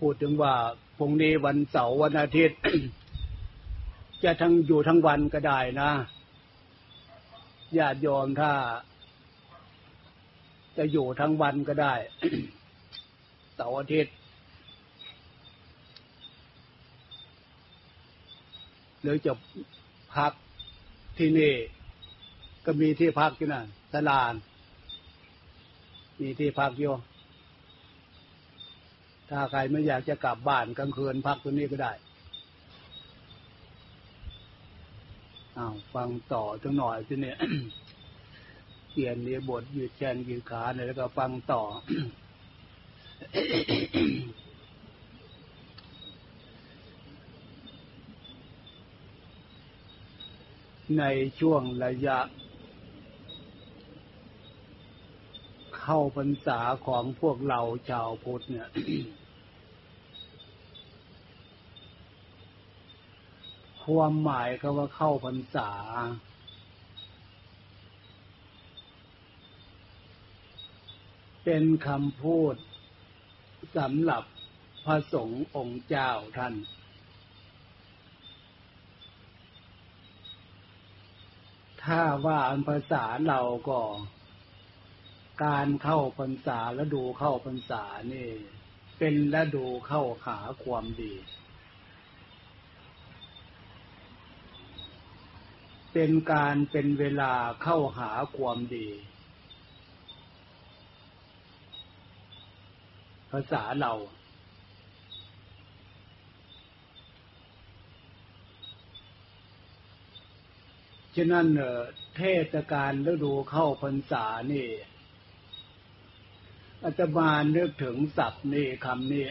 พูดถึงว่าพรุ่งนี้วันเสาร์วันอาทิตย์ จะทั้งอยู่ทั้งวันก็ได้นะญาติโยมถ้าจะอยู่ทั้งวันก็ได้ เสาร์อาทิตย์หรือจะพักที่นี่ก็มีที่พักที่นั่นศาลามีที่พักอยู่ถ้าใครไม่อยากจะกลับบ้านกลางคืนพักตรงนี้ก็ได้ฟังต่อทั้งหน่อยที่เนี่ย เปลี่ยนเนื้อบทยืดแขนยืดขาเนี่ยแล้วก็ฟังต่อ ในช่วงระยะเข้าพรรษาของพวกเราชาวพุทธเนี่ย ความหมายก็ว่าเข้าพรรษาเป็นคำพูดสำหรับพระสงฆ์องค์เจ้าท่านถ้าว่าภาษาเราก็การเข้าพรรษาฤดูเข้าพรรษานี่เป็นฤดูเข้าหาความดีเป็นการเป็นเวลาเข้าหาความดีภาษาเราฉะนั้นเทศกาลฤดูเข้าพรรษานี่อาตมานึกถึงศัพท์นี่คำนี้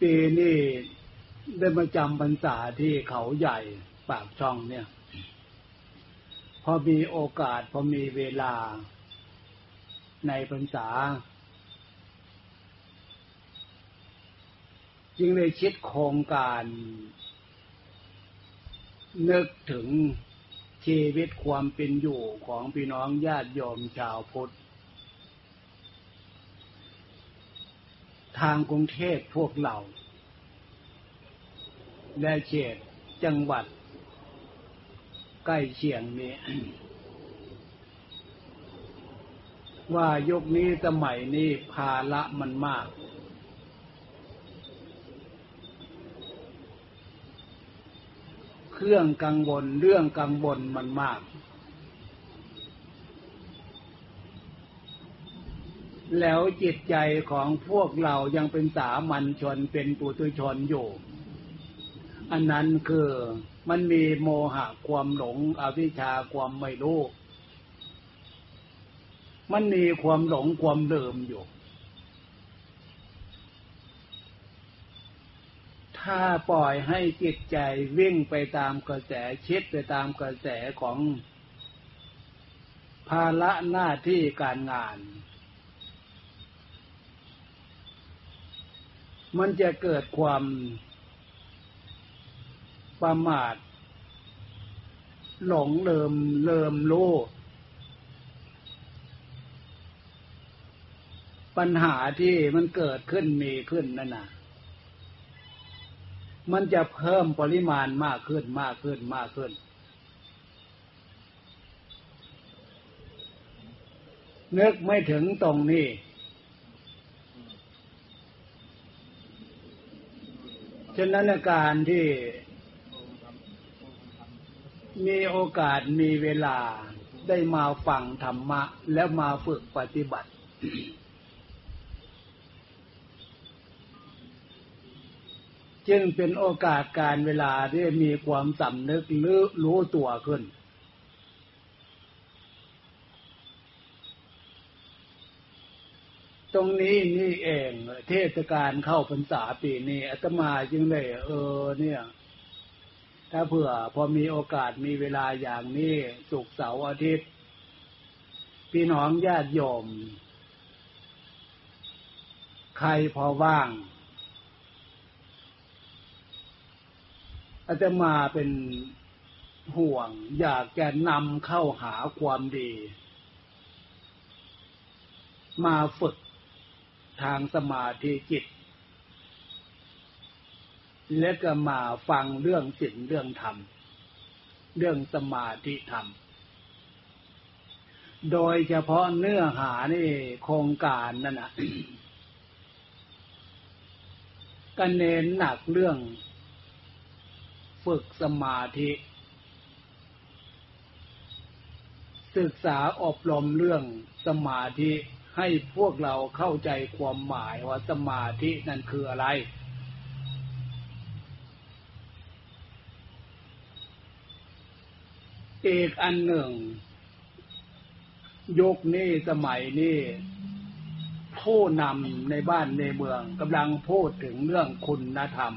ปีนี้ได้มาจำพรรษาที่เขาใหญ่ปากช่องเนี่ยพอมีโอกาสพอมีเวลาในพรรษาจึงได้คิดโครงการนึกถึงชีวิตความเป็นอยู่ของพี่น้องญาติโยมชาวพุทธทางกรุงเทพพวกเราและเขตจังหวัดใกล้เคียงนี้ ว่ายุคนี้สมัยนี้ภาระมันมากเครื่องกังวลเรื่องกังวลมันมากแล้วจิตใจของพวกเรายังเป็นสามัญชนเป็นปุถุชนอยู่อันนั้นคือมันมีโมหะความหลงอวิชชาความไม่รู้มันมีความหลงความเดิมอยู่ถ้าปล่อยให้จิตใจวิ่งไปตามกระแสคิดไปตามกระแสของภาระหน้าที่การงานมันจะเกิดความประมาทหลงเริ่มรู้ปัญหาที่มันเกิดขึ้นมีขึ้นนั่นน่ะมันจะเพิ่มปริมาณมากขึ้นนึกไม่ถึงตรงนี้ฉะนั้นการที่มีโอกาสมีเวลาได้มาฟังธรรมะแล้วมาฝึกปฏิบัติ จึงเป็นโอกาสการเวลาที่มีความสำนึกรู้ตัวขึ้นตรงนี้นี่เองเทศกาลเข้าพรรษาปีนี้อาตมาจึงเลยเนี่ยถ้าเผื่อพอมีโอกาสมีเวลาอย่างนี้ศุกร์เสาร์อาทิตย์พี่น้องญาติโยมใครพอว่างอาตมาเป็นห่วงอยากจะนำเข้าหาความดี มาฝึกทางสมาธิจิตและก็มาฟังเรื่องศีลเรื่องธรรมเรื่องสมาธิธรรมโดยเฉพาะเนื้อหานี่โครงการนั่นน่ะ ก็เน้นหนักเรื่องฝึกสมาธิศึกษาอบรมเรื่องสมาธิให้พวกเราเข้าใจความหมายว่าสมาธินั่นคืออะไรอีกอันหนึ่งยุคนี้สมัยนี้ผู้นำในบ้านในเมืองกำลังพูดถึงเรื่องคุณธรรม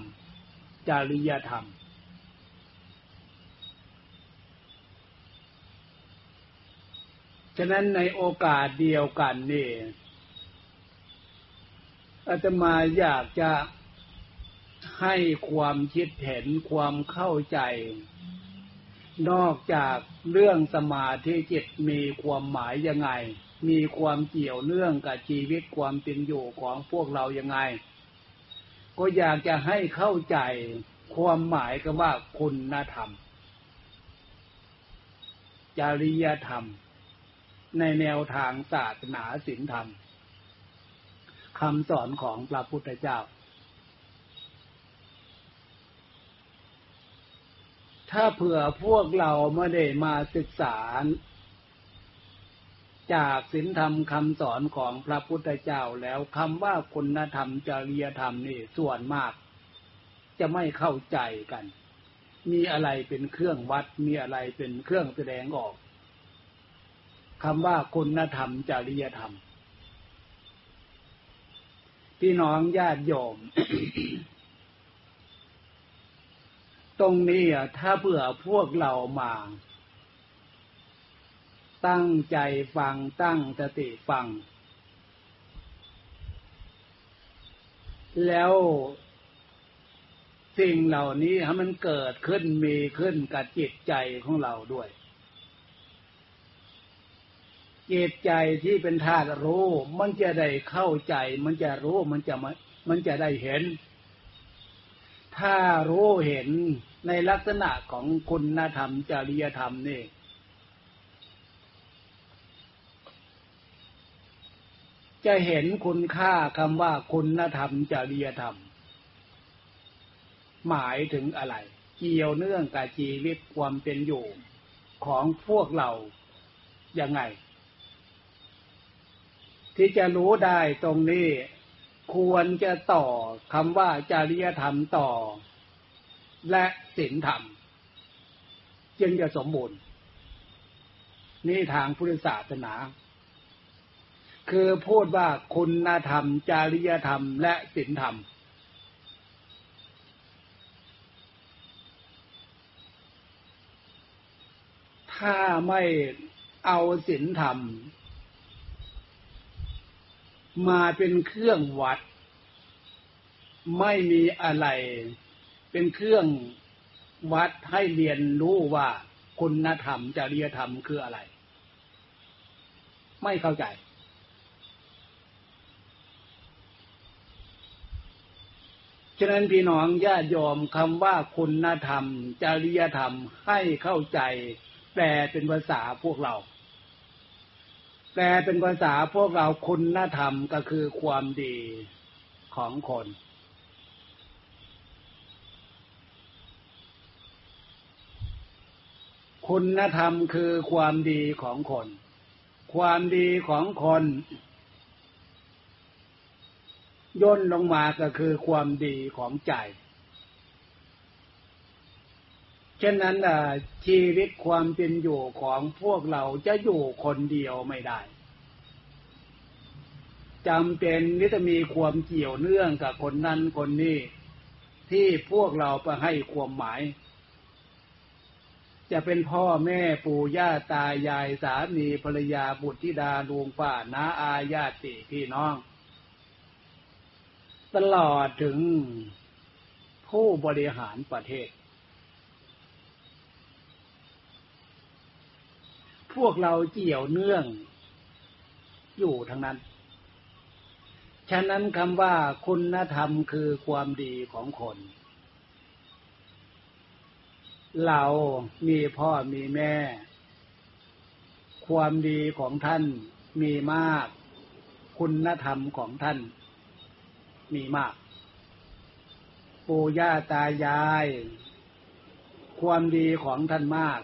จริยธรรมฉะนั้นในโอกาสเดียวกันนี่อาตมาอยากจะให้ความคิดเห็นความเข้าใจนอกจากเรื่องสมาธิจิตมีความหมายยังไงมีความเกี่ยวเนื่องกับชีวิตความเป็นอยู่ของพวกเรายังไงก็อยากจะให้เข้าใจความหมายก็ว่าคุณธรรมจริยธรรมในแนวทางศาสนาศีลธรรมคำสอนของพระพุทธเจ้าถ้าเผื่อพวกเราไม่ได้มาศึกษาจากศีลธรรมคำสอนของพระพุทธเจ้าแล้วคำว่าคุณธรรมจริยธรรมนี่ส่วนมากจะไม่เข้าใจกันมีอะไรเป็นเครื่องวัดมีอะไรเป็นเครื่องแสดงออกคำว่าคุณธรรมจริยธรรมพี่น้องญาติโยม ตรงนี้ถ้าเผื่อพวกเรามาตั้งใจฟังตั้งสติฟังแล้วสิ่งเหล่านี้ให้มันเกิดขึ้นมีขึ้นกับจิตใจของเราด้วยจิตใจที่เป็นธาตุรู้มันจะได้เข้าใจมันจะรู้มันจะได้เห็นถ้ารู้เห็นในลักษณะของคุณธรรมจริยธรรมนี่จะเห็นคุณค่าคำว่าคุณธรรมจริยธรรมหมายถึงอะไรเกี่ยวเนื่องกับชีวิตความเป็นอยู่ของพวกเรายังไงที่จะรู้ได้ตรงนี้ควรจะต่อคำว่าจริยธรรมต่อและศีลธรรมจึงจะสมบูรณ์นี่ทางพุทธศาสนาคือพูดว่าคุณธรรมจริยธรรมและศีลธรรมถ้าไม่เอาศีลธรรมมาเป็นเครื่องวัดไม่มีอะไรเป็นเครื่องวัดให้เรียนรู้ว่าคุณธรรมจริยธรรมคืออะไรไม่เข้าใจฉะนั้นพี่น้องญาติโยมคำว่าคุณธรรมจริยธรรมให้เข้าใจแปลเป็นภาษาพวกเราแปลเป็นภาษาพวกเราคุณธรรมก็คือความดีของคนคุณธรรมคือความดีของคนความดีของคนย่นลงมาก็คือความดีของใจฉะนั้นชีวิตความเป็นอยู่ของพวกเราจะอยู่คนเดียวไม่ได้จำเป็นที่จะมีความเกี่ยวเนื่องกับคนนั้นคนนี้ที่พวกเราไปให้ความหมายจะเป็นพ่อแม่ปู่ย่าตายายสามีภรรยาบุตรธิดาลุงป้าน้าอาญาติพี่น้องตลอดถึงผู้บริหารประเทศพวกเราเกี่ยวเนื่องอยู่ทั้งนั้น ฉะนั้นคำว่าคุณธรรมคือความดีของคนเรามีพ่อมีแม่ความดีของท่านมีมากคุณธรรมของท่านมีมากปู่ย่าตายายความดีของท่านมาก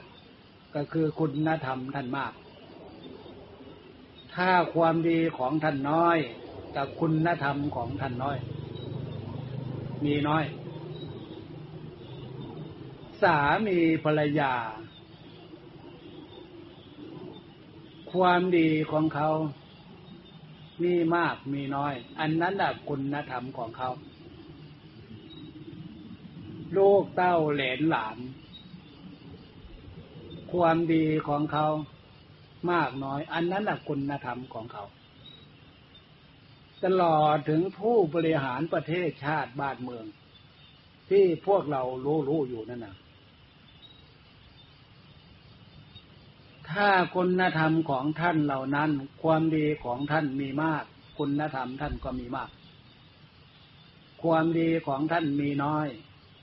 ก็คือคุณธรรมท่านมากถ้าความดีของท่านน้อยแต่คุณธรรมของท่านน้อยมีน้อยสามีภรรยาความดีของเขามีมากมีน้อยอันนั้นแหละคุณธรรมของเขาลูกเต้าเหลนหลานความดีของเขามากน้อยอันนั้นแหละคุณธรรมของเขาตลอดถึงผู้บริหารประเทศชาติบ้านเมืองที่พวกเรารู้อยู่นั่นนะถ้าคุณธรรมของท่านเหล่านั้นความดีของท่านมีมากคุณธรรมท่านก็มีมากความดีของท่านมีน้อย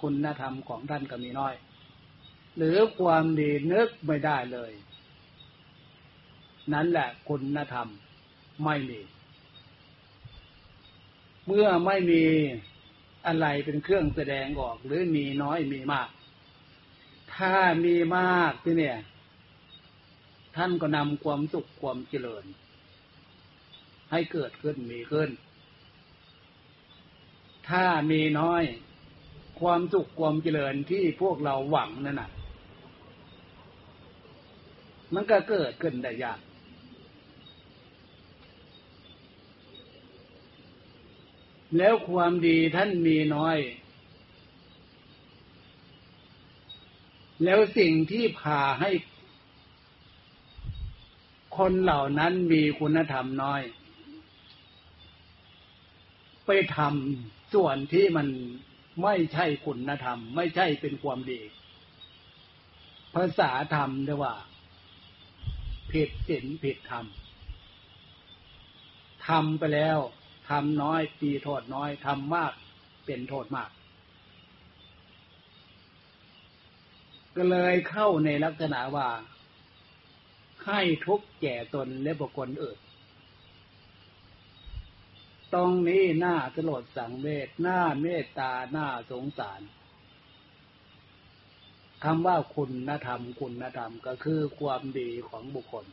คุณธรรมของท่านก็มีน้อยหรือความดีนึกไม่ได้เลยนั่นแหละคุณธรรมไม่มีเมื่อไม่มีอะไรเป็นเครื่องแสดงออกหรือมีน้อยมีมากถ้ามีมากที่เนี่ยท่านก็นำความสุขความเจริญให้เกิดขึ้นมีขึ้นถ้ามีน้อยความสุขความเจริญที่พวกเราหวังนั่นน่ะมันก็เกิดขึ้นได้ยากแล้วความดีท่านมีน้อยแล้วสิ่งที่พาให้คนเหล่านั้นมีคุณธรรมน้อยไปทำส่วนที่มันไม่ใช่คุณธรรมไม่ใช่เป็นความดีภาษาธรรมเรียกว่าผิดศีลผิดธรรมทำไปแล้วทำน้อยตีโทษน้อยทำมากเป็นโทษมากก็เลยเข้าในลักษณะว่าให้ทุกข์แก่ตนและบุคคลอื่นตรงนี้หน้าสลดสังเวชหน้าเมตตาหน้าสงสารคำว่าคุณธรรมคุณธรรมก็คือความดีของบุคคล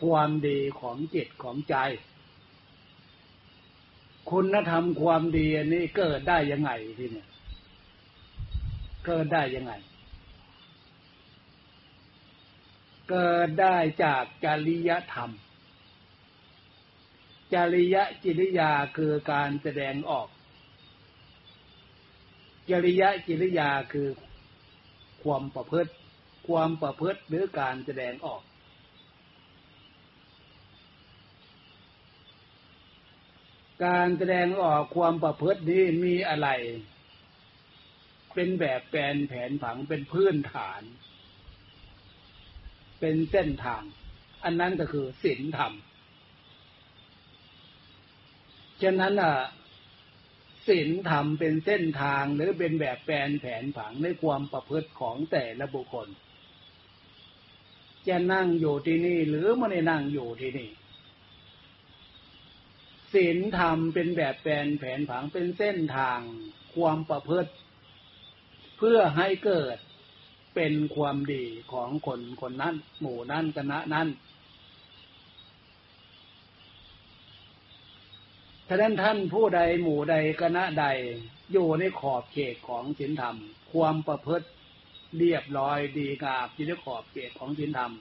ความดีของจิตของใจคุณธรรมความดีอันนี้เกิดได้ยังไงทีเนี่ยเกิดได้ยังไงเกิดได้จากจริยธรรมจริยจริยาคือการแสดงออกจริยจริยาคือความประพฤติหรือการแสดงออกการแสดงออกความประพฤตินี้มีอะไรเป็นแบบแปลนแผนผังเป็นพื้นฐานเป็นเส้นทางอันนั้นก็คือศีลธรรมฉะนั้นศีลธรรมเป็นเส้นทางหรือเป็นแบบแปลนแผนผังในความประพฤติของแต่ละบุคคลจะนั่งอยู่ที่นี่หรือไม่ได้นั่งอยู่ที่นี่ศีลธรรมเป็นแบบแปลนแผนผังเป็นเส้นทางความประพฤติเพื่อให้เกิดเป็นความดีของคนคนนั้นหมู่นั้นคณะนั้นฉะนั้นท่านผู้ใดหมู่ใดคณะใดอยู่ในขอบเขตของศีลธรรมความประพฤติเรียบร้อยดีงามอยู่ในขอบเขตของศีลธรรม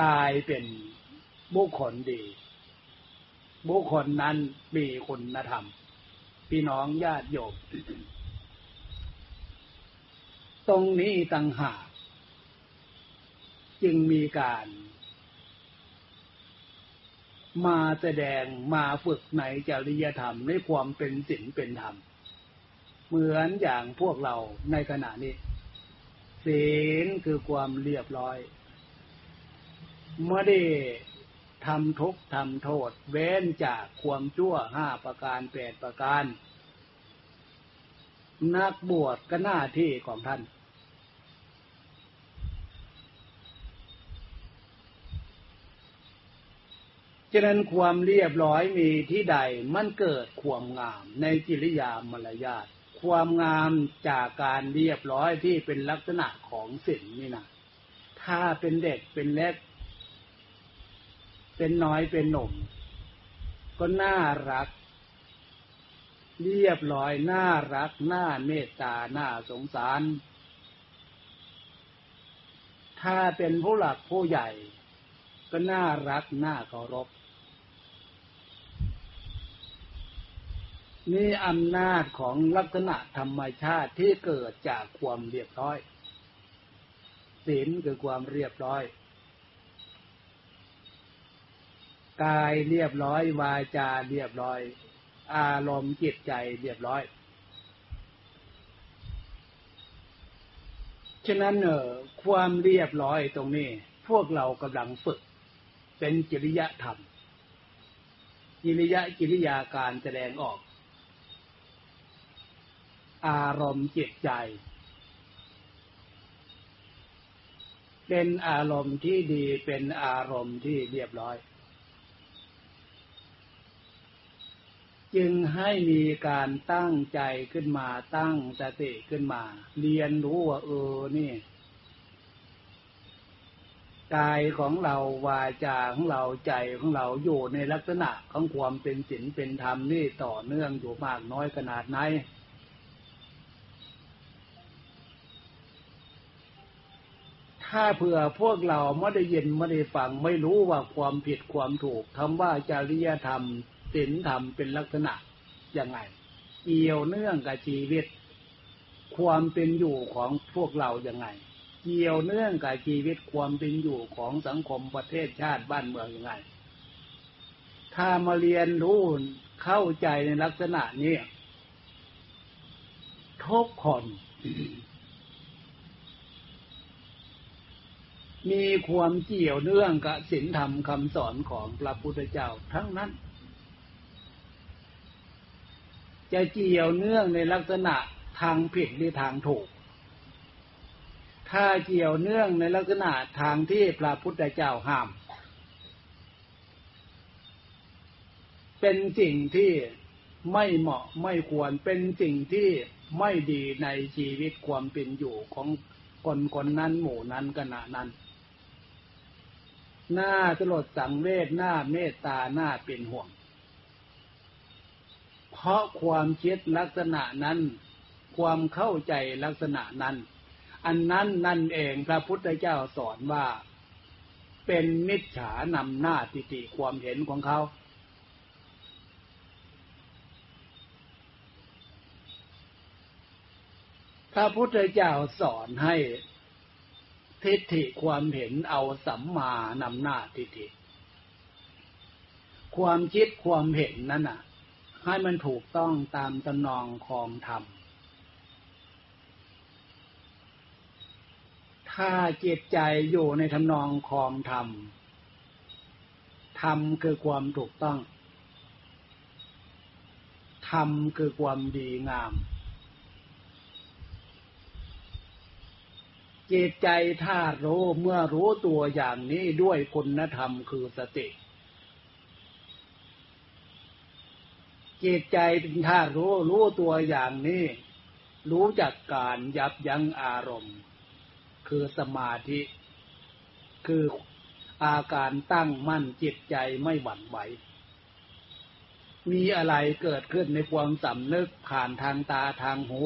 กลายเป็นบุคคลดีบุคคลนั้นมีคุณธรรมพี่น้องญาติโยมตรงนี้ต่างหากจึงมีการมาแสดงมาฝึกในจริยธรรมในความเป็นศีลเป็นธรรมเหมือนอย่างพวกเราในขณะนี้ศีลคือความเรียบร้อยไม่ได้ ทำทุกข์ทำโทษเว้นจากความชั่ว5ประการ8ประการนักบวชก็หน้าที่ของท่านฉะนั้นความเรียบร้อยมีที่ใดมันเกิดความงามในกิริยามารยาทความงามจากการเรียบร้อยที่เป็นลักษณะของศีลนี่นะถ้าเป็นเด็กเป็นเล็กเป็นน้อยเป็นหนุ่มก็น่ารักเรียบร้อยน่ารักน่าเมตตาน่าสงสารถ้าเป็นผู้หลักผู้ใหญ่ก็น่ารักน่าเคารพนี่อำนาจของลักษณะธรรมชาติที่เกิดจากความเรียบร้อยศีลคือความเรียบร้อยกายเรียบร้อยวาจาเรียบร้อยอารมณ์จิตใจเรียบร้อยฉะนั้นความเรียบร้อยตรงนี้พวกเรากำลังฝึกเป็นจริยธรรมกิริยาการแสดงออกอารมณ์จิตใจเป็นอารมณ์ที่ดีเป็นอารมณ์ที่เรียบร้อยจึงให้มีการตั้งใจขึ้นมาตั้งสติขึ้นมาเรียนรู้ว่านี่กายของเราวาจาของเราใจของเราอยู่ในลักษณะของความเป็นศีลเป็นธรรมนี่ต่อเนื่องอยู่มากน้อยขนาดไหนถ้าเผื่อพวกเราไม่ได้ยินไม่ได้ฟังไม่รู้ว่าความผิดความถูกคำว่าจริยธรรมศีลธรรมเป็นลักษณะยังไงเกี่ยวเนื่องกับชีวิตความเป็นอยู่ของพวกเรายังไงเกี่ยวเนื่องกับชีวิตความเป็นอยู่ของสังคมประเทศชาติบ้านเมืองยังไงถ้ามาเรียนรู้เข้าใจในลักษณะนี้ทุกคน มีความเกี่ยวเนื่องกับศีลธรรมคำสอนของพระพุทธเจ้าทั้งนั้นจะเกี่ยวเนื่องในลักษณะทางผิดหรือทางถูกถ้าเกี่ยวเนื่องในลักษณะทางที่พระพุทธเจ้าห้ามเป็นสิ่งที่ไม่เหมาะไม่ควรเป็นสิ่งที่ไม่ดีในชีวิตความเป็นอยู่ของคนคนนั้นหมู่นั้นขณะนั้นน่าสลดสังเวชน่าเมตตาน่าเป็นห่วงเพราะความคิดลักษณะนั้นความเข้าใจลักษณะนั้นอันนั้นนั่นเองพระพุทธเจ้าสอนว่าเป็นมิจฉานำหน้าทิฏฐิความเห็นของเขาพระพุทธเจ้าสอนให้ทิฏฐิความเห็นเอาสัมมานำหน้าทิฏฐิความคิดความเห็นนั้นน่ะให้มันถูกต้องตามตำนองของธรรมถ้าจิตใจอยู่ในทำนองของธรรมธรรมคือความถูกต้องธรรมคือความดีงามจิตใจถ้ารู้เมื่อรู้ตัวอย่างนี้ด้วยคุณธรรมคือสติจิตใจถ้ารู้ตัวอย่างนี้รู้จักการยับยั้งอารมณ์คือสมาธิคืออาการตั้งมั่นจิตใจไม่หวั่นไหวมีอะไรเกิดขึ้นในความสำนึกผ่านทางตาทางหู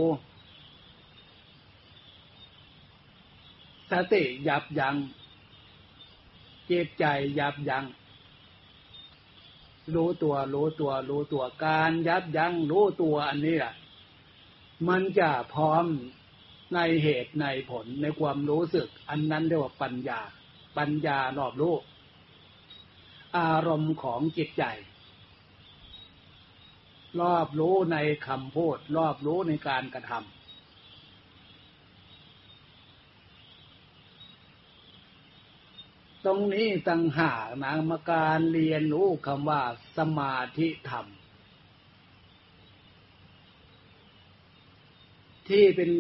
สติยับยั้งจิตใจยับยั้งรู้ตัวการยับยั้งรู้ตัวอันนี้แหละมันจะพร้อมในเหตุในผลในความรู้สึกอันนั้นเรียกว่าปัญญาหลอบรู้อารมณ์ของจิตใจรอบรู้ในคำพูดรอบรู้ในการกระทำ ตรงนี้ต่างหากนะมาการเรียนรู้คำว่าสมาธิธรรมที่เป็น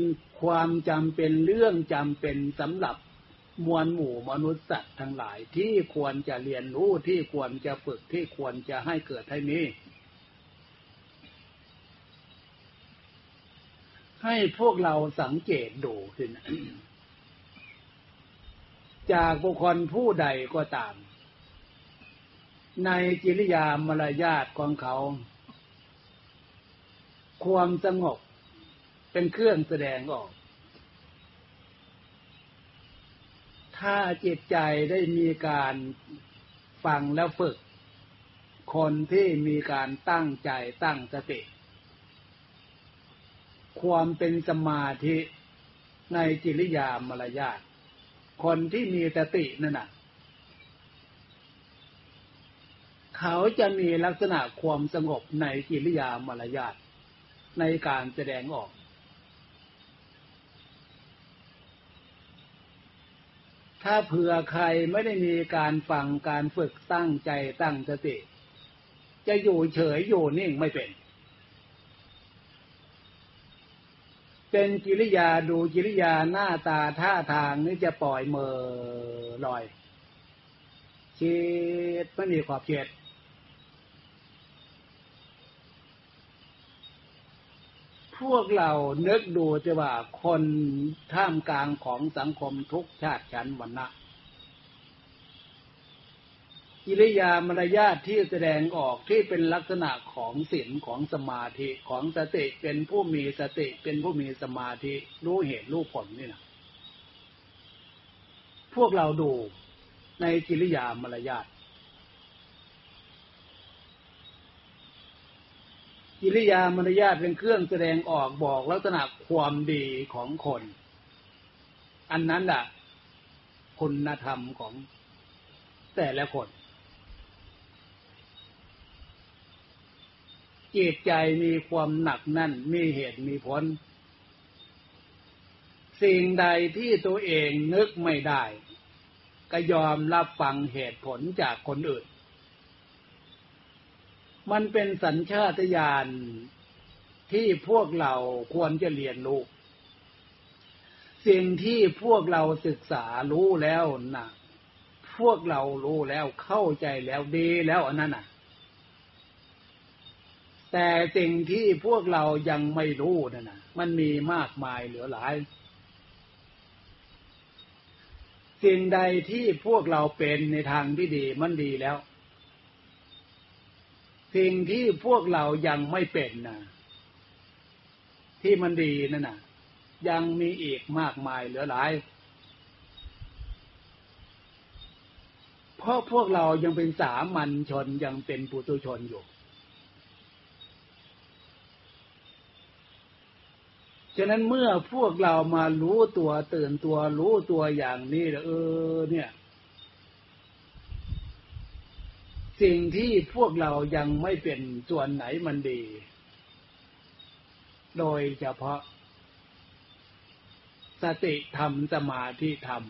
ความจำเป็นเรื่องจำเป็นสำหรับมวลหมู่มนุษย์สัตว์ทั้งหลายที่ควรจะเรียนรู้ที่ควรจะฝึกที่ควรจะให้เกิดให้มีให้พวกเราสังเกตดูขึ้น จากบุคคลผู้ใดก็ตามในกิริยามารยาทของเขาความสงบเป็นเครื่องแสดงออกถ้าจิตใจได้มีการฟังและฝึกคนที่มีการตั้งใจตั้งสติความเป็นสมาธิในกิริยามารยาทคนที่มีสตินั่นน่ะเขาจะมีลักษณะความสงบในกิริยามารยาทในการแสดงออกถ้าเผื่อใครไม่ได้มีการฟังการฝึกตั้งใจตั้งสติจะอยู่เฉยอยู่นิ่งไม่เป็นเป็นกิริยาดูกิริยาหน้าตาท่าทางนี่จะปล่อยมือลอยคิดไม่มีขอบเขตพวกเรานึกดูจะว่าคนท่ามกลางของสังคมทุกชาติชั้นวรรณะกิริยามารยาทที่แสดงออกที่เป็นลักษณะของศีลของสมาธิของสติเป็นผู้มีสติเป็นผู้มีสมาธิรู้เหตุรู้ผลนี่นะพวกเราดูในกิริยามารยาทกิริยามารยาทเป็นเครื่องแสดงออกบอกลักษณะความดีของคนอันนั้นล่ะคุณธรรมของแต่ละคนจิตใจมีความหนักแน่นมีเหตุมีผลสิ่งใดที่ตัวเองนึกไม่ได้ก็ยอมรับฟังเหตุผลจากคนอื่นมันเป็นสัญชาตญาณที่พวกเราควรจะเรียนรู้สิ่งที่พวกเราศึกษารู้แล้วนะพวกเรารู้แล้วเข้าใจแล้วดีแล้วอันนั้นน่ะแต่สิ่งที่พวกเรายังไม่รู้นั่นน่ะมันมีมากมายเหลือหลายสิ่งใดที่พวกเราเป็นในทางที่ดีมันดีแล้วสิ่งที่พวกเรายังไม่เป็นนะที่มันดีนั่นน่ะยังมีอีกมากมายเหลือหลายเพราะพวกเรายังเป็นสามัญชนยังเป็นปุถุชนอยู่ฉะนั้นเมื่อพวกเรามารู้ตัวตื่นตัวรู้ตัวอย่างนี้แล้วเนี่ยสิ่งที่พวกเรายังไม่เป็นส่วนไหนมันดีโดยเฉพาะสติธรรมสมาธิธรรม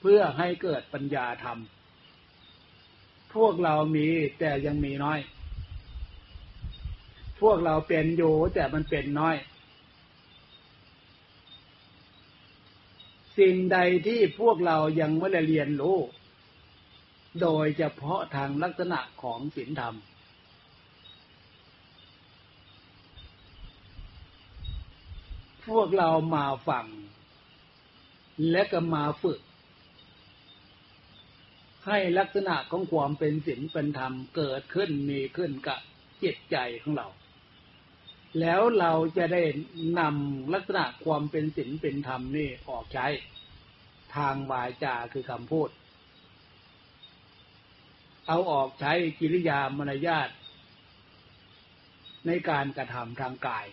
เพื่อให้เกิดปัญญาธรรมพวกเรามีแต่ยังมีน้อยพวกเราเป็นอยู่แต่มันเป็นน้อยสิ่งใดที่พวกเรายังไม่ได้เรียนรู้โดยเฉพาะทางลักษณะของศีลธรรมพวกเรามาฟังและก็มาฝึกให้ลักษณะของความเป็นศีลเป็นธรรมเกิดขึ้นมีขึ้นกับจิตใจของเราแล้วเราจะได้นำลักษณะความเป็นศีลเป็นธรรมนี่ออกใช้ทางวาจาคือคำพูดเอาออกใช้กิริยามารยาทในการกระทำทางกาย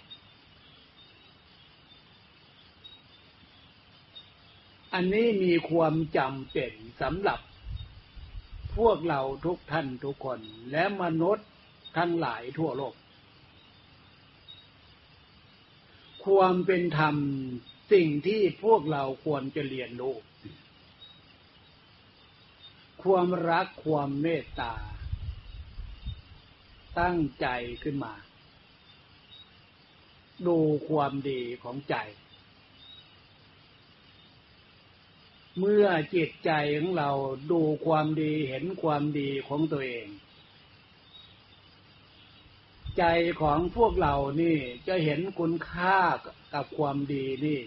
อันนี้มีความจำเป็นสำหรับพวกเราทุกท่านทุกคนและมนุษย์ทั้งหลายทั่วโลกความเป็นธรรมสิ่งที่พวกเราควรจะเรียนรู้ ความรักความเมตตาตั้งใจขึ้นมาดูความดีของใจเมื่อจิตใจของเราดูความดีเห็นความดีของตัวเองใจของพวกเรานี่จะเห็นคุณค่ากับความดีนี่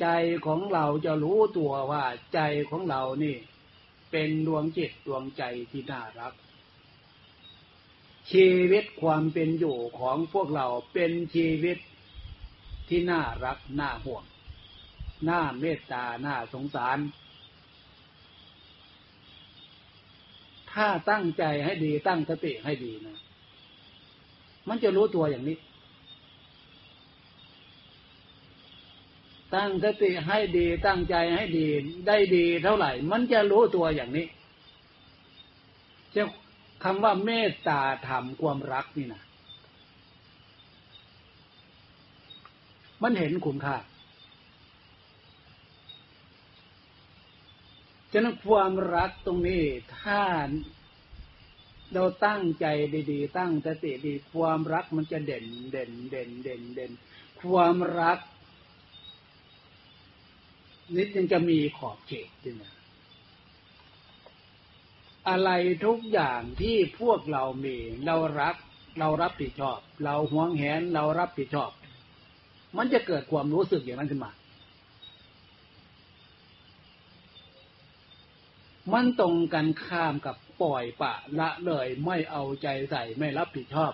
ใจของเราจะรู้ตัวว่าใจของเรานี่เป็นดวงจิตดวงใจที่น่ารักชีวิตความเป็นอยู่ของพวกเราเป็นชีวิตที่น่ารักน่าห่วงน่าเมตตาน่าสงสารถ้าตั้งใจให้ดีตั้งสติให้ดีนะมันจะรู้ตัวอย่างนี้ตั้งสติให้ดีตั้งใจให้ดีได้ดีเท่าไหร่มันจะรู้ตัวอย่างนี้คำว่าเมตตาธรรมความรักนี่นะมันเห็นคุณค่าฉะนั้นความรักตรงนี้ถ้าเราตั้งใจดีๆตั้งสติดีความรักมันจะเด่นเด่นเด่นเด่นเด่นความรักนิดยังจะมีขอบเขตด้วยนะอะไรทุกอย่างที่พวกเรามีเรารักเรารับผิดชอบเราหวงแหนเรารับผิดชอบมันจะเกิดความรู้สึกอย่างนั้นขึ้นมามันตรงกันข้ามกับปล่อยปะละเลยไม่เอาใจใส่ไม่รับผิดชอบ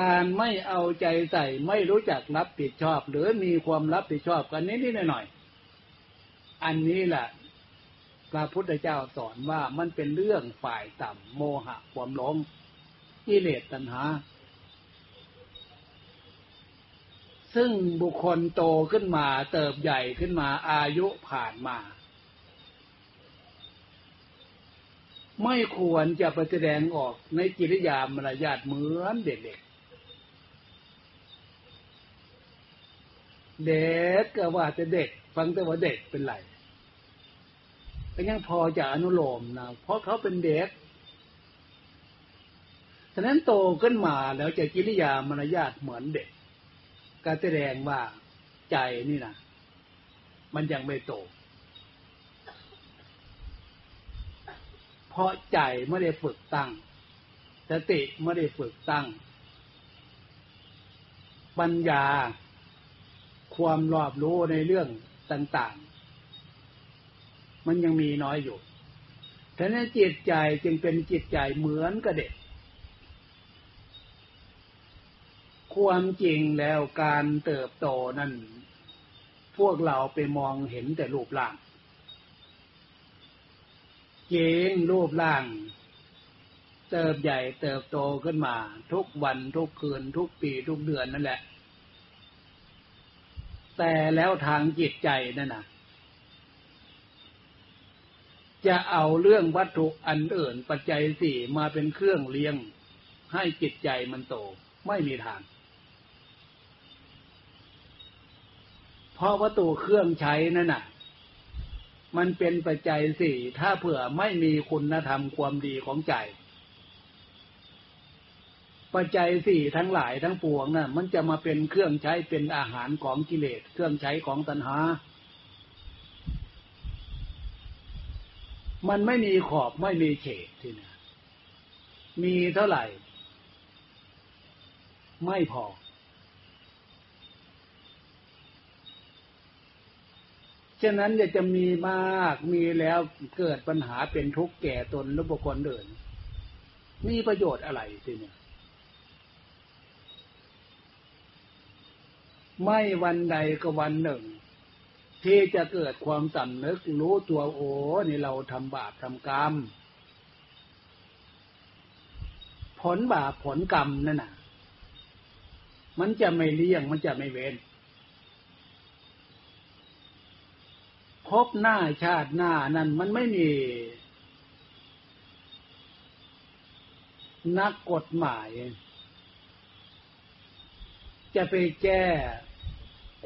การไม่เอาใจใส่ไม่รู้จักรับผิดชอบหรือมีความรับผิดชอบกันนิดๆหน่อยๆอันนี้แหละพระพุทธเจ้าสอนว่ามันเป็นเรื่องฝ่ายต่ำโมหะความหลงกิเลสตัณหาซึ่งบุคคลโตขึ้นมาเติบใหญ่ขึ้นมาอายุผ่านมาไม่ควรจะแสดงออกในกิริยามารยาทเหมือนเด็กๆเด็กก็ว่าแต่เด็กฟังแต่ว่าเด็กเป็นไรก็ยังพอจะอนุโลมนะเพราะเขาเป็นเด็กฉะนั้นโตขึ้นมาแล้วจะกิริยามารยาทเหมือนเด็กก็แสดงว่าใจนี่นะมันยังไม่โตเพราะใจไม่ได้ฝึกตั้งสติไม่ได้ฝึกตั้งปัญญาความรอบรู้ในเรื่องต่างๆมันยังมีน้อยอยู่ฉะนั้นจิตใจจึงเป็นจิตใจเหมือนกับเด็กความจริงแล้วการเติบโตนั้นพวกเราไปมองเห็นแต่รูปร่างเก่งรูปร่างเติบใหญ่เติบโตขึ้นมาทุกวันทุกคืนทุกปีทุกเดือนนั่นแหละแต่แล้วทางจิตใจนั่นน่ะจะเอาเรื่องวัตถุอันอื่นปัจจัยสี่มาเป็นเครื่องเลี้ยงให้จิตใจมันโตไม่มีทางเพราะวัตถุเครื่องใช้นั่นน่ะมันเป็นปัจจัยสี่ถ้าเผื่อไม่มีคุณธรรมความดีของใจปัจจัยสี่ทั้งหลายทั้งปวงน่ะมันจะมาเป็นเครื่องใช้เป็นอาหารของกิเลสเครื่องใช้ของตัณหามันไม่มีขอบไม่มีเขตที่น่ะมีเท่าไหร่ไม่พอฉะนั้นจะมีมากมีแล้วเกิดปัญหาเป็นทุกข์แก่ตนและบุคคลอื่นมีประโยชน์อะไรสิเนี่ยไม่วันใดก็วันหนึ่งที่จะเกิดความสำนึกรู้ตัวโอ้นี่เราทำบาปทำกรรมผลบาปผลกรรมนั่นน่ะมันจะไม่เลี่ยงมันจะไม่เว้นพบหน้าชาติหน้านั้นมันไม่มีนักกฎหมายจะไปแก้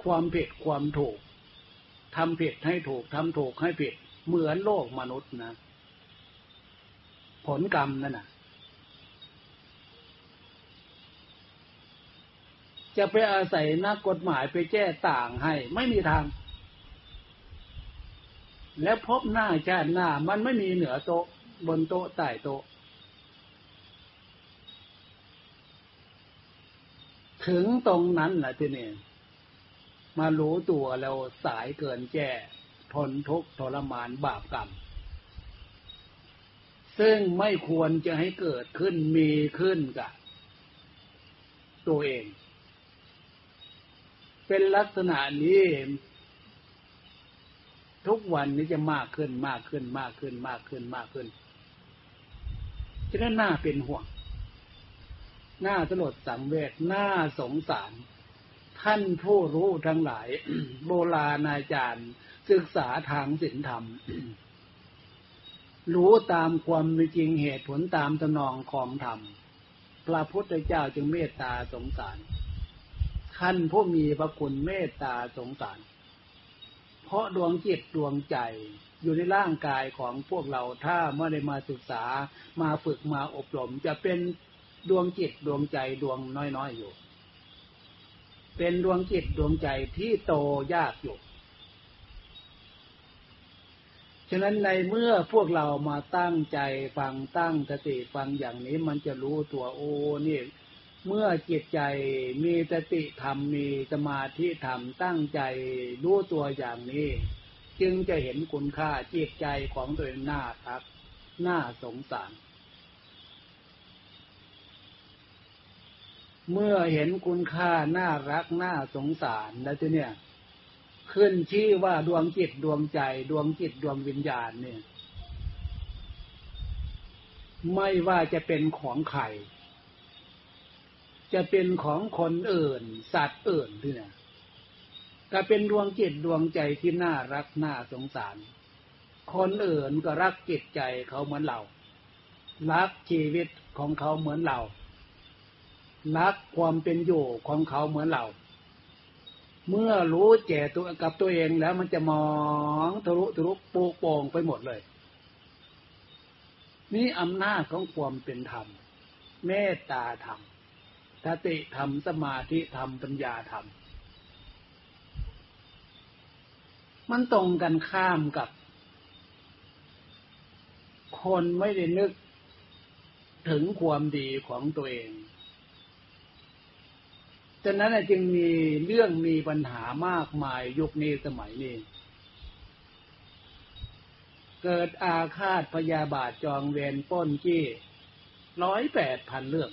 ความผิดความถูก ทำผิดให้ถูกทำถูกให้ผิดเหมือนโลกมนุษย์นะผลกรรมนั่นน่ะจะไปอาศัยนักกฎหมายไปแก้ต่างให้ไม่มีทางและพบหน้าชาติหน้ามันไม่มีเหนือโต๊ะบนโต๊ะใต้โต๊ะถึงตรงนั้นแหละที่นี่มารู้ตัวแล้วสายเกินแก้ทนทุกข์ทรมานบาปกรรมซึ่งไม่ควรจะให้เกิดขึ้นมีขึ้นกับตัวเองเป็นลักษณะนี้ทุกวันนี้จะมากขึ้นมากขึ้นมากขึ้นมากขึ้นมากขึ้นฉะนั้นน่าเป็นห่วงน่าสลดสังเวชน่าสงสารท่านผู้รู้ทั้งหลาย โบราณอาจารย์ศึกษาทางศีลธรรม รู้ตามความเป็นจริงเหตุผลตามทนองของธรรมพระพุทธเจ้าจึงเมตตาสงสารท่านผู้มีพระคุณเมตตาสงสารเพราะดวงจิตดวงใจอยู่ในร่างกายของพวกเราถ้าไม่ได้มาศึกษามาฝึกมาอบรมจะเป็นดวงจิตดวงใจดวงน้อยๆอยู่เป็นดวงจิตดวงใจที่โตยากอยู่ฉะนั้นในเมื่อพวกเรามาตั้งใจฟังตั้งสติฟังอย่างนี้มันจะรู้ตัวโอ้นี่เมื่อจิตใจมีสติธรรมมีสมาธิธรรมตั้งใจรู้ตัวอย่างนี้จึงจะเห็นคุณค่าจิตใจของตัวเองน่าทักน่าสงสารเมื่อเห็นคุณค่าน่ารักน่าสงสารแล้วเนี่ยขึ้นชื่อว่าดวงจิตดวงใจดวงจิตดวงวิญญาณเนี่ยไม่ว่าจะเป็นของใครจะเป็นของคนอื่นสัตว์อื่นเนี่ยก็เป็นดวงจิตดวงใจที่น่ารักน่าสงสารคนอื่นก็รักจิตใจเขาเหมือนเรารักชีวิตของเขาเหมือนเรารักความเป็นอยู่ของเขาเหมือนเราเมื่อรู้แก่ตัวกับตัวเองแล้วมันจะมองทะลุทะลุโป่งโป่งไปหมดเลยนี่อำนาจของความเป็นธรรมเมตตาธรรมสติธรรมสมาธิธรรมปัญญาธรรมมันตรงกันข้ามกับคนไม่ได้นึกถึงความดีของตัวเองฉะนั้นจึงมีเรื่องมีปัญหามากมายยุคนี้สมัยนี้เกิดอาฆาตพยาบาทจองเวรปล้นจี้108,000เรื่อง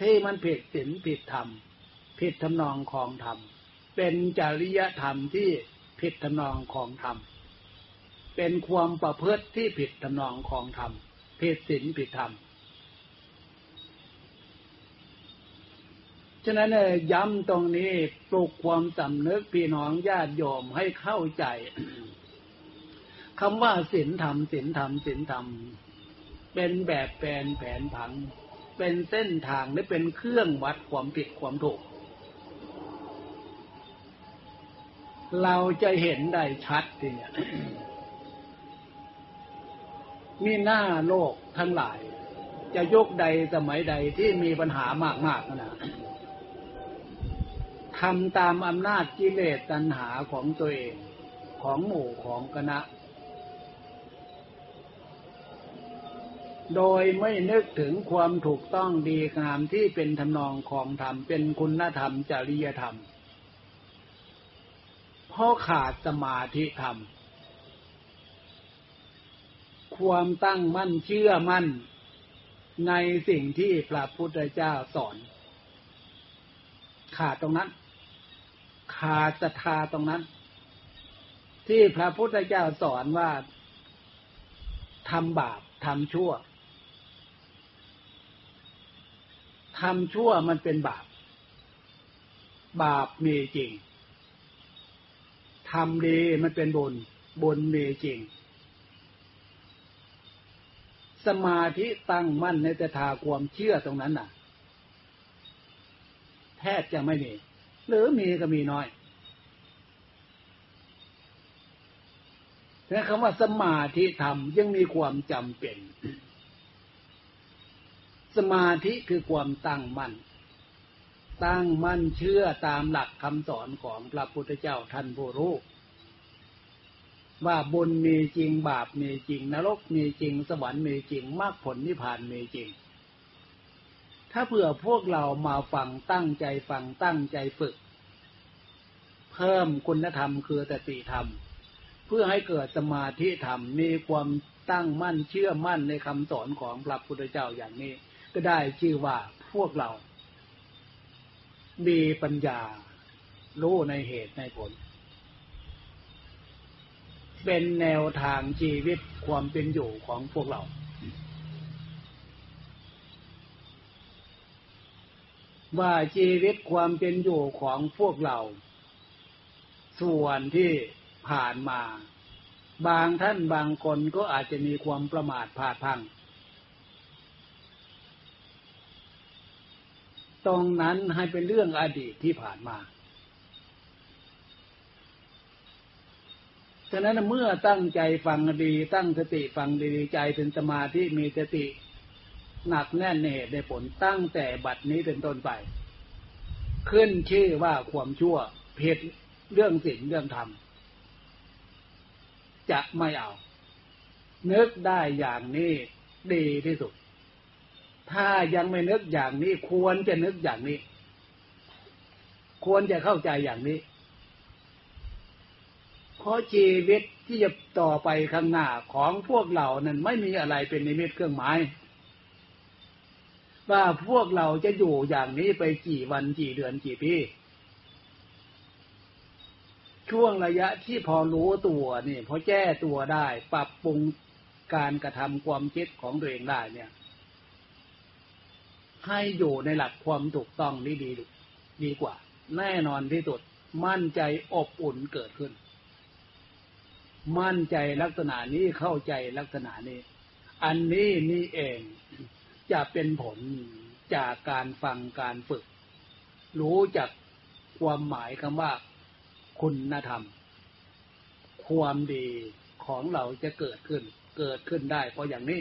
ที่มันผิดศีลผิดธรรมผิดทำนองของธรรมเป็นจริยธรรมที่ผิดทำนองของธรรมเป็นความประพฤติที่ผิดทำนองของธรรมผิดศีลผิดธรรมฉะนั้นย้ำตรงนี้ปลุกความสำนึกพี่น้องญาติโยมให้เข้าใจ คำว่าศีลธรรมศีลธรรมศีลธรรมเป็นแบบแผนผังเป็นเส้นทางและเป็นเครื่องวัดความผิดความถูกเราจะเห็นได้ชัดทีเนี้ย มีหน้าโลกทั้งหลายจะยกใดสมัยใดที่มีปัญหามากๆนะทำตามอำนาจกิเลสตัณหาของตัวเองของหมู่ของคณะโดยไม่นึกถึงความถูกต้องดีงามที่เป็นทำนองของธรรมเป็นคุณธรรมจริยธรรมเพราะขาดสมาธิธรรมความตั้งมั่นเชื่อมั่นในสิ่งที่พระพุทธเจ้าสอนขาดตรงนั้นขาดศรัทธาตรงนั้นที่พระพุทธเจ้าสอนว่าทำบาปทำชั่วมันเป็นบาปมีจริงทำดีมันเป็นบุญมีจริงสมาธิตั้งมั่นในศรัทธาความเชื่อตรงนั้นน่ะแทบจะไม่มีหรือมีก็มีน้อย และคำว่าสมาธิธรรมยังมีความจำเป็นสมาธิคือความตั้งมั่นเชื่อตามหลักคำสอนของพระพุทธเจ้าท่านผู้รู้ว่าบุญมีจริงบาปมีจริงนรกมีจริงสวรรค์มีจริงมรรคผลนิพพานมีจริงถ้าเผื่อพวกเรามาฟังตั้งใจฟังตั้งใจฝึกเพิ่มคุณธรรมคือสติธรรมเพื่อให้เกิดสมาธิธรรมมีความตั้งมั่นเชื่อมั่นในคำสอนของพระพุทธเจ้าอย่างนี้ก็ได้ชื่อว่าพวกเรามีปัญญารู้ในเหตุในผลเป็นแนวทางชีวิตความเป็นอยู่ของพวกเราว่าชีวิตความเป็นอยู่ของพวกเราส่วนที่ผ่านมาบางท่านบางคนก็อาจจะมีความประมาทพลาดพลั้งตรงนั้นให้เป็นเรื่องอดีตที่ผ่านมาฉะนั้นเมื่อตั้งใจฟังดีตั้งสติฟังดีใจเป็นสมาธิมีสติหนักแน่นในเหตุในผลตั้งแต่บัดนี้เป็นต้นไปขึ้นชื่อว่าความชั่วผิดเรื่องศีลเรื่องธรรมจะไม่เอานึกได้อย่างนี้ดีที่สุดถ้ายังไม่นึกอย่างนี้ควรจะนึกอย่างนี้ควรจะเข้าใจอย่างนี้เพราะชีวิตที่จะต่อไปข้างหน้าของพวกเรานั้นไม่มีอะไรเป็นนิมิตเครื่องหมายว่าพวกเราจะอยู่อย่างนี้ไปกี่วันกี่เดือนกี่ปีช่วงระยะที่พอรู้ตัวนี่พอแก้ตัวได้ปรับปรุงการกระทำความคิดของตัวเองได้เนี่ยให้อยู่ในหลักความถูกต้องนี่ดีกว่าแน่นอนที่สุดมั่นใจอบอุ่นเกิดขึ้นมั่นใจลักษณะนี้เข้าใจลักษณะนี้อันนี้นี่เองจะเป็นผลจากการฟังการฝึกรู้จักความหมายคำว่าคุณธรรมความดีของเราจะเกิดขึ้นได้เพราะอย่างนี้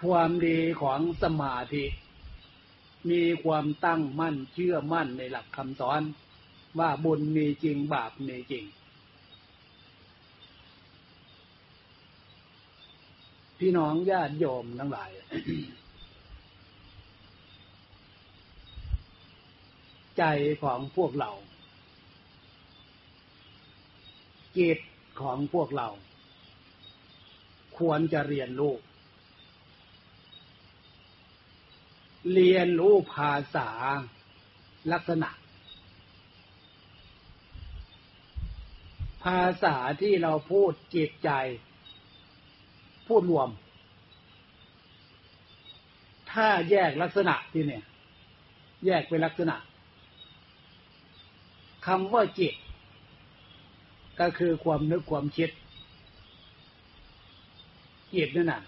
ความดีของสมาธิมีความตั้งมั่นเชื่อมั่นในหลักคำสอนว่าบุญมีจริงบาปมีจริงพี่น้องญาติโยมทั้งหลาย ใจของพวกเราจิตของพวกเราควรจะเรียนรู้ภาษาลักษณะภาษาที่เราพูดจิตใจพูดรวมถ้าแยกลักษณะที่เนี่ยแยกเป็นลักษณะคำว่าจิตก็คือความนึกความคิดจิตนั่นน่ะ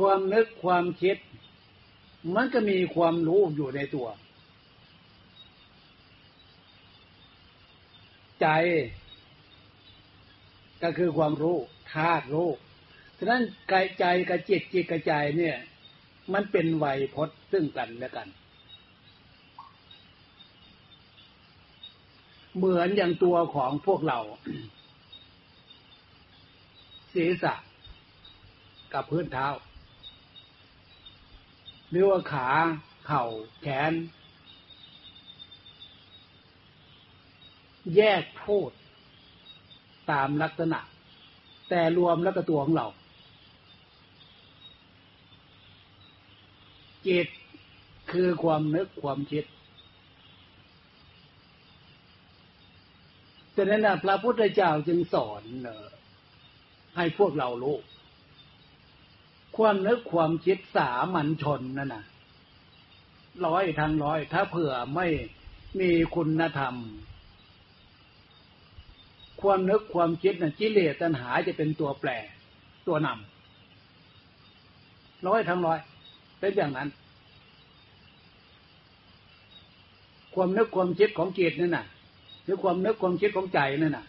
ความนึกความคิดมันก็มีความรู้อยู่ในตัวใจก็คือความรู้ธาตุรู้ฉะนั้นกายใจกับจิตจิตกับใจเนี่ยมันเป็นไวยพจน์ซึ่งกันและกันเหมือนอย่างตัวของพวกเรา ศีรษะกับพื้นเท้าหรือว่าขาเข่าแขนแยกพูดตามลักษณะแต่รวมแล้วก็ตัวของเราจิตคือความนึกความคิดฉะนั้นพระพุทธเจ้าจึงสอนให้พวกเรารู้ความนึกความคิดสามัญชนนั่นน่ะร้อยทั้งร้อยถ้าเผื่อไม่มีคุณธรรมความนึกความคิดน่ะกิเลสตัณหาจะเป็นตัวแปรตัวนำร้อยทั้งร้อยเป็นอย่างนั้นความนึกความคิดของจิตนั่นน่ะ หรือความนึกความคิดของใจนั่นน่ะ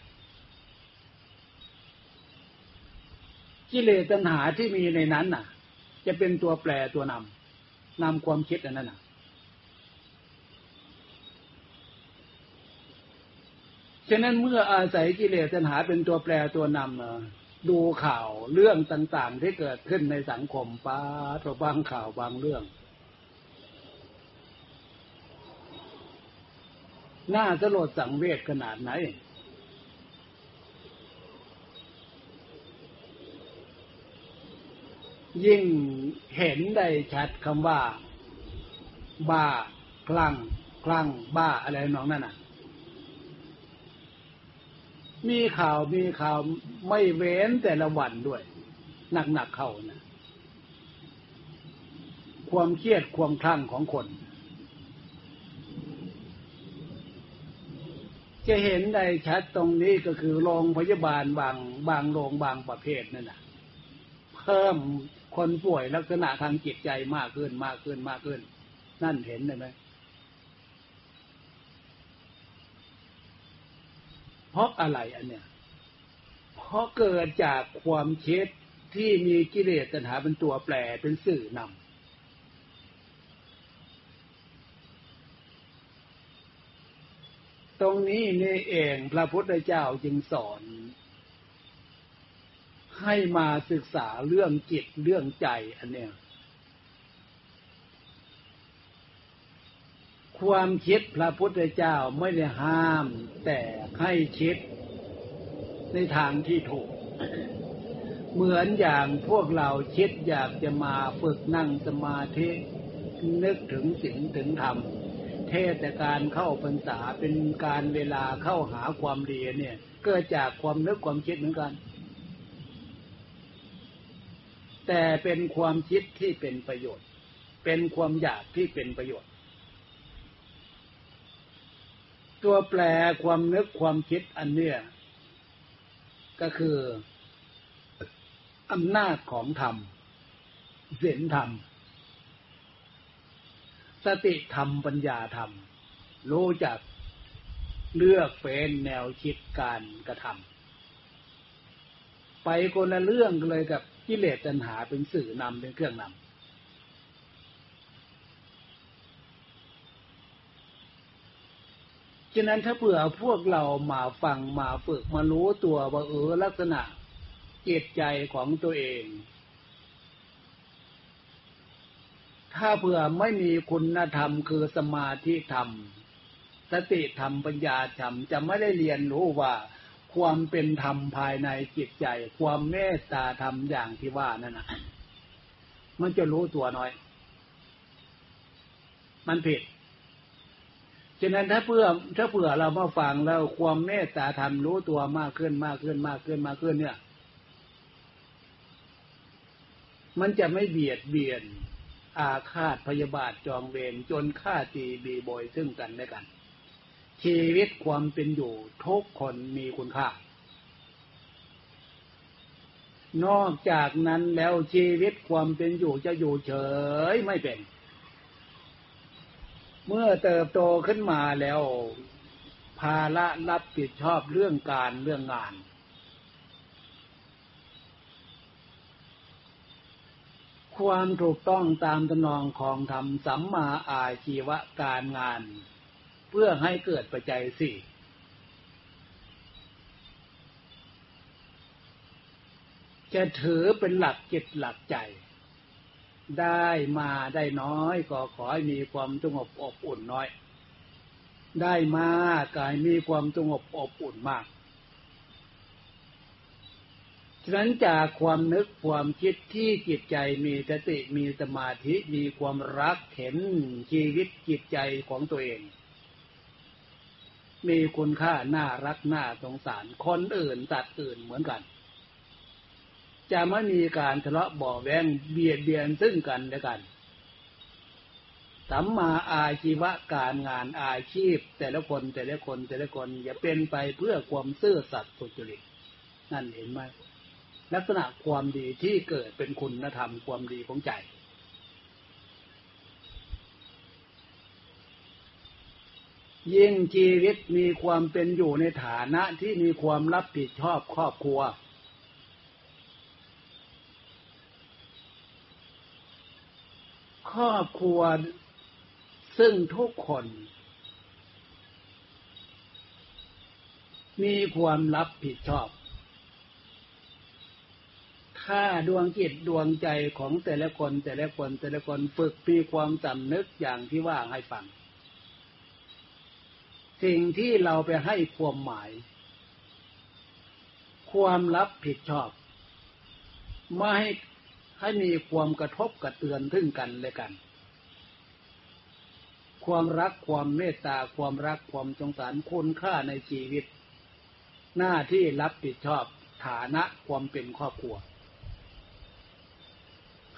กิเลสตัณหาที่มีในนั้นน่ะจะเป็นตัวแปรตัวนำความคิดอันนั้นน่ะฉะนั้นเมื่ออาศัยกิเลสตัณหาเป็นตัวแปรตัวนำดูข่าวเรื่องต่างๆที่เกิดขึ้นในสังคมบางข่าวบางเรื่องน่าสลดสังเวชขนาดไหนยิ่งเห็นได้ชัดคำว่าบ้าคลั่งบ้าอะไรน้องนั่นน่ะมีข่าวไม่เว้นแต่ละวันด้วยหนักๆเข้านะความเครียดความคลั่งของคนจะเห็นได้ชัดตรงนี้ก็คือโรงพยาบาลบางโรงบางประเภทนั่นน่ะเพิ่มคนป่วยลักษณะทางจิตใจมากขึ้นนั่นเห็นได้ไหมเพราะอะไรอันเนี้ยเพราะเกิดจากความคิดที่มีกิเลสตัณหาเป็นตัวแปรเป็นสื่อนำตรงนี้นี่เองพระพุทธเจ้าจึงสอนให้มาศึกษาเรื่องจิตเรื่องใจอันเนี้ยความคิดพระพุทธเจ้าไม่ได้ห้ามแต่ให้คิดในทางที่ถูก เหมือนอย่างพวกเราคิดอยากจะมาฝึกนั่งสมาธินึกถึงศีลถึงธรรมเทศการเข้าพรรษาเป็นการเวลาเข้าหาความดีเนี่ยเกิดจากความนึกความคิดเหมือนกันแต่เป็นความคิดที่เป็นประโยชน์เป็นความอยากที่เป็นประโยชน์ตัวแปรความนึกความคิดอันเนี้ยก็คืออำนาจของธรรมศีลธรรมสติธรรมปัญญาธรรมรู้จักเลือกเฟ้นแนวคิดการกระทำไปคนละเรื่องเลยกับกิเลสตัณหาเป็นสื่อนำเป็นเครื่องนำฉะนั้นถ้าเผื่อพวกเรามาฟังมาฝึกมารู้ตัวว่าลักษณะจิตใจของตัวเองถ้าเผื่อไม่มีคุณธรรมคือสมาธิธรรมสติธรรมปัญญาธรรมจะไม่ได้เรียนรู้ว่าความเป็นธรรมภายในจิตใจความเมตตาธรรมอย่างที่ว่านั่นนะมันจะรู้ตัวน้อยมันผิดฉะนั้นถ้าเผื่อเรามาฟังแล้วความเมตตาธรรมรู้ตัวมากขึ้นเนี่ยมันจะไม่เบียดเบียนอาฆาตพยาบาทจองเวรจนฆ่าตีบีบอยซึ่งกันและกันชีวิตความเป็นอยู่ทุกคนมีคุณค่านอกจากนั้นแล้วชีวิตความเป็นอยู่จะอยู่เฉยไม่เป็นเมื่อเติบโตขึ้นมาแล้วภาระรับผิดชอบเรื่องการเรื่องงานความถูกต้องตามตำนองของธรรมสัมมาอาชีวะการงานเพื่อให้เกิดปัจจัยสี่จะถือเป็นหลักจิตหลักใจได้มาได้น้อยก็ขอให้มีความสงบอบอุ่นน้อยได้มากก็ให้มีความสงบอบอุ่นมากฉะนั้นจากความนึกความคิดที่จิตใจมีสติมีสมาธิมีความรักเห็นชีวิตจิตใจของตัวเองมีคุณค่าน่ารักน่าสงสารคนอื่นสัตว์อื่นเหมือนกันจะไม่มีการทะเลาะเบาะแว้งเบียดเบียนซึ่งกันและกันสัมมาอาชีวะการงานอาชีพแต่ละคนอย่าเป็นไปเพื่อความซื่อสัตย์สุจริตนั่นเห็นไหมลักษณะความดีที่เกิดเป็นคุณธรรมความดีของใจ ยิ่งชีวิตมีความเป็นอยู่ในฐานะที่มีความรับผิดชอบครอบครัวครอบครัวซึ่งทุกคนมีความรับผิดชอบถ้าดวงจิตดวงใจของแต่ละคนฝึกมีความสำนึกอย่างที่ว่าให้ฟังสิ่งที่เราไปให้ความหมายความรับผิดชอบไม่ให้มีความกระทบกระเทือนถึงกันและกันความรักความเมตตาความรักความสงสารคุณค่าในชีวิตหน้าที่รับผิดชอบฐานะความเป็นครอบครัว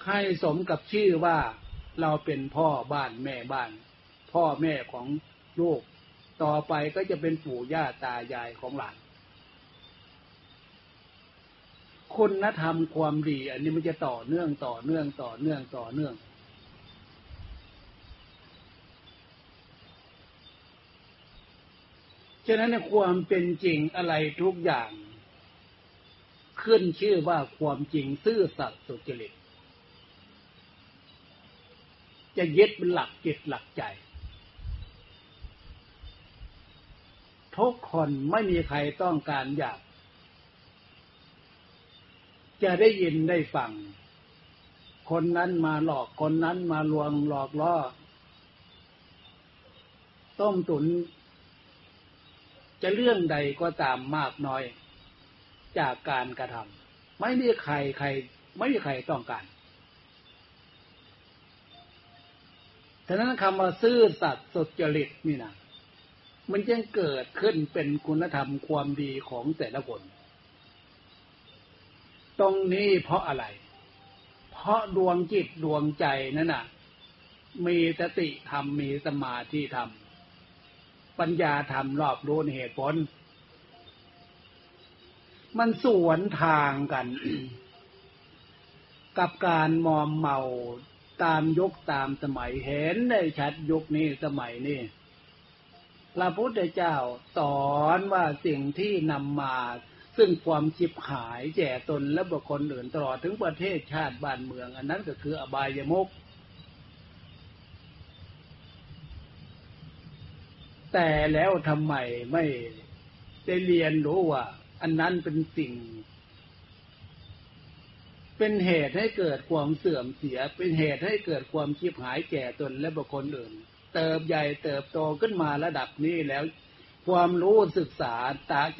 ให้สมกับชื่อว่าเราเป็นพ่อบ้านแม่บ้านพ่อแม่ของลูกต่อไปก็จะเป็นปู่ย่าตายายของหลานคุณธรรมความดีอันนี้มันจะต่อเนื่องฉะนั้นในความเป็นจริงอะไรทุกอย่างขึ้นชื่อว่าความจริงซื่อสัตย์สุจริตจะยึดเป็นหลักจิตหลักใจทุกคนไม่มีใครต้องการอยากจะได้ยินได้ฟังคนนั้นมาหลอกคนนั้นมาลวงหลอกล่อต้มตุ๋นจะเรื่องใดก็ตามมากน้อยจากการกระทำไม่มีใครต้องการฉะนั้นคำว่าซื่อสัตย์สุจริตนี่นะมันจึงเกิดขึ้นเป็นคุณธรรมความดีของแต่ละคนตรงนี้เพราะอะไรเพราะดวงจิตดวงใจนั่นน่ะมีสติธรรมมีสมาธิธรรมปัญญาธรรมรอบรู้เหตุผลมันสวนทางกัน กับการมอมเมาตามยุคตามสมัยเห็นได้ชัดยุคนี้สมัยนี้พระพุทธเจ้าสอนว่าสิ่งที่นำมาซึ่งความฉิบหายแก่ตนและบุคคลอื่นตลอดถึงประเทศชาติบ้านเมืองอันนั้นก็คืออบายมุขแต่แล้วทำไมไม่ได้เรียนรู้ว่าอันนั้นเป็นสิ่งเป็นเหตุให้เกิดความเสื่อมเสียเป็นเหตุให้เกิดความฉิบหายแก่ตนและบุคคลอื่นเติบใหญ่เติบโตขึ้นมาระดับนี้แล้วความรู้ศึกษา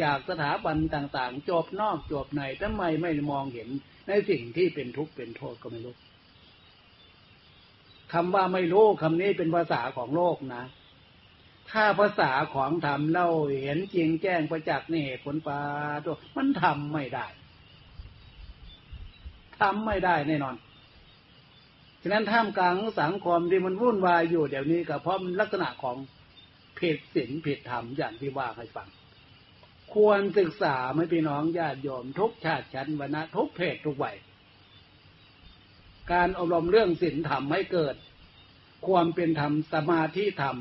จากสถาบันต่างๆจบนอกจบในทำไมไม่มองเห็นในสิ่งที่เป็นทุกข์เป็นโทษก็ไม่รู้คำว่าไม่รู้คำนี้เป็นภาษาของโลกนะถ้าภาษาของธรรมเราเห็นจริงแจ้งประจักษ์นี่เหตุผลปาตัวมันทำไม่ได้แน่นอนฉะนั้นท่ามกลางสังคมที่มันวุ่นวายอยู่เดี๋ยวนี้ก็เพราะลักษณะของผิดศีลผิดธรรมอย่างที่ว่าให้ฟังควรศึกษาไม่พี่น้องญาติโยมทุกชาติชั้นวรรณะทุกเพศทุกวัยการอบรมเรื่องศีลธรรมให้เกิดความเป็นธรรมสมาธิธรรม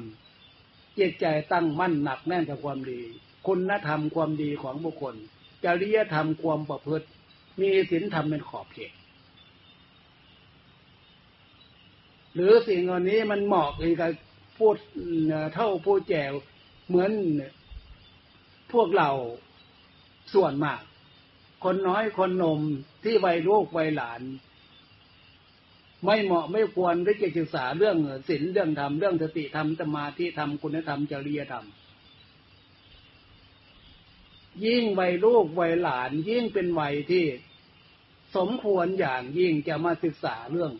จิตใจตั้งมั่นหนักแน่นกับความดีคุณธรรมความดีของบุคคลจริยธรรมความประพฤติมีศีลธรรมเป็นขอบเขตหรือสิ่งเหล่านี้มันเหมาะกับพูดเท่าผู้แก่เหมือนพวกเราส่วนมากคนน้อยคนหนุ่มที่วัยลูกวัยหลานไม่เหมาะไม่ควรได้จะศึกษาเรื่องศีลเรื่องธรรมเรื่องสติธรรมสมาธิธรรมคุณธรรมจริยธรรมยิ่งวัยลูกวัยหลานยิ่งเป็นวัยที่สมควรอย่างยิ่งจะมาศึกษาเรื่อง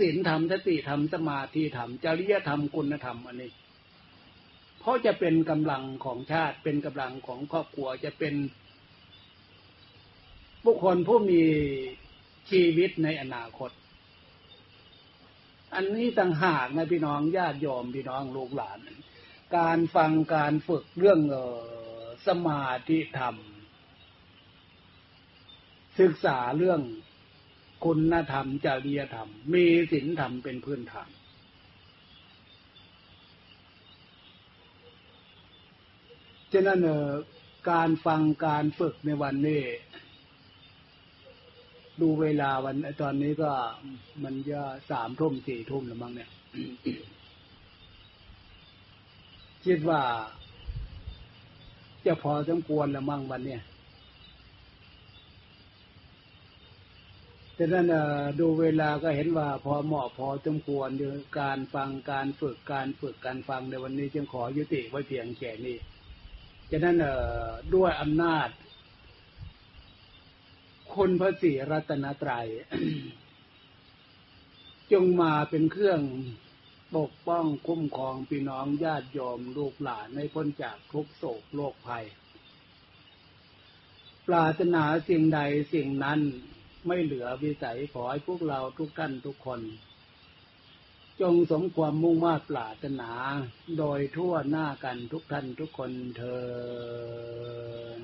ศีลธรรมสติธรรมสมาธิธรรมจริยธรรมคุณธรรมอันนี้เพราะจะเป็นกำลังของชาติเป็นกำลังของครอบครัวจะเป็นบุคคลผู้มีชีวิตในอนาคตอันนี้ต่างหากนะพี่น้องญาติโยมพี่น้องลูกหลานการฟังการฝึกเรื่องสมาธิธรรมศึกษาเรื่องคุณธรรมจริยธรรมมีศีลธรรมเป็นพื้นฐาน ฉะนั้นการฟังการฝึกในวันนี้ดูเวลาวันตอนนี้ก็มันจะสามทุ่มสี่ทุ่มแล้วมั้งเนี่ย คิดว่าจะพอสมควรแล้วมั้งวันเนี่ยฉะนั้นดูเวลาก็เห็นว่าพอเหมาะพอสมควรอยู่การฟังการฝึกการฟังในวันนี้จึงขอยุติไว้เพียงแค่นี้ฉะนั้นด้วยอำนาจคุณพระศรีรัตนตรัย จงมาเป็นเครื่องปกป้องคุ้มครองพี่น้องญาติโยมลูกหลานให้พ้นจากทุกโศกโรคภัยปรารถนาสิ่งใดสิ่งนั้นไม่เหลือวิสัยขอให้พวกเราทุกท่านทุกคนจงสมความมุ่งมา่ปรารถนาโดยทั่วหน้ากันทุกท่านทุกคนเทอญ